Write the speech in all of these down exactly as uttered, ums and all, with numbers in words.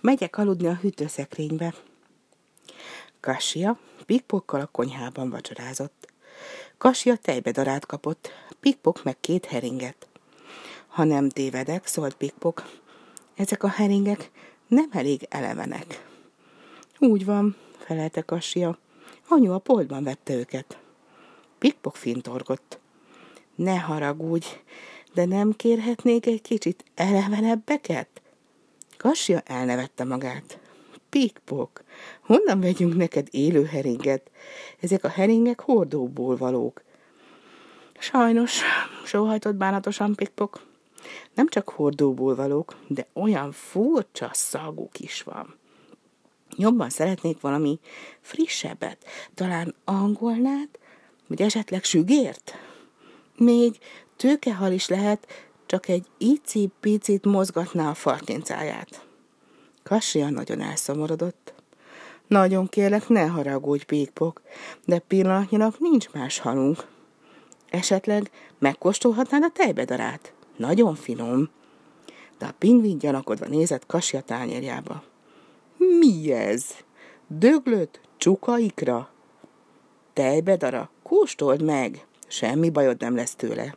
Megyek aludni a hűtőszekrénybe. Kasia Pikpokkal a konyhában vacsorázott. Kasia tejbedarát kapott, Pikpok meg két heringet. Ha nem tévedek, szólt Pikpok, ezek a heringek nem elég elevenek. Úgy van, felelte Kasia. Anyu a polcban vette őket. Pikpok fintorgott. Ne haragudj, de nem kérhetnék egy kicsit elevenebbeket? Kasia elnevette magát. Pikpok, honnan vegyünk neked élő heringet? Ezek a heringek hordóból valók. Sajnos, sóhajtott bánatosan Pikpok. Nem csak hordóból valók, de olyan furcsa szaguk is van. Jobban szeretnék valami frissebbet, talán angolnát, vagy esetleg sügért. Még tőkehal is lehet, csak egy icipicit mozgatná a fartincáját. Kasia nagyon elszomorodott. Nagyon kérlek, ne haragudj, Pikpok, de pillanatnyilag nincs más halunk. Esetleg megkóstolhatnád a tejbedarát? Nagyon finom. De a pingvin gyanakodva nézett Kasia tányérjába. Mi ez? Döglött csukaikra? Tejbedara, kóstold meg! Semmi bajod nem lesz tőle.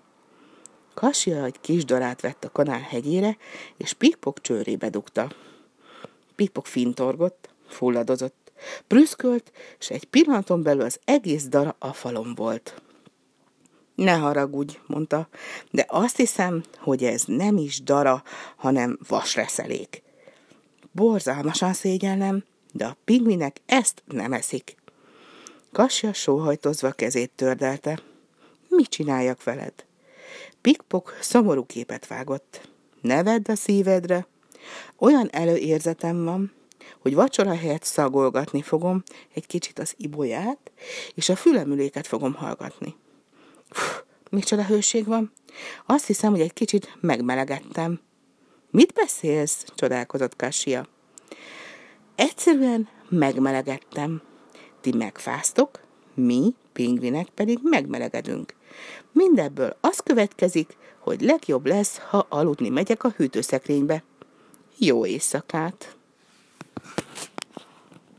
Kasia egy kis darát vett a kanál hegyére, és Pikpok csőrébe dugta. Pikpok fintorgott, fulladozott, prüszkölt, és egy pillanaton belül az egész dara a falon volt. Ne haragudj, mondta, de azt hiszem, hogy ez nem is dara, hanem vasreszelék. Borzalmasan szégyellem, de a pingvinek ezt nem eszik. Kasia sóhajtozva kezét tördelte. Mit csináljak veled? Pikpok szomorú képet vágott. Ne vedd a szívedre. Olyan előérzetem van, hogy vacsora helyett szagolgatni fogom egy kicsit az ibolyát, és a fülemüléket fogom hallgatni. Puh, micsoda hőség van? Azt hiszem, hogy egy kicsit megmelegettem. Mit beszélsz? Csodálkozott Kasia. Egyszerűen megmelegettem. Ti megfáztok, mi, pingvinek pedig megmelegedünk. Mindebből az következik, hogy legjobb lesz, ha aludni megyek a hűtőszekrénybe. Jó éjszakát!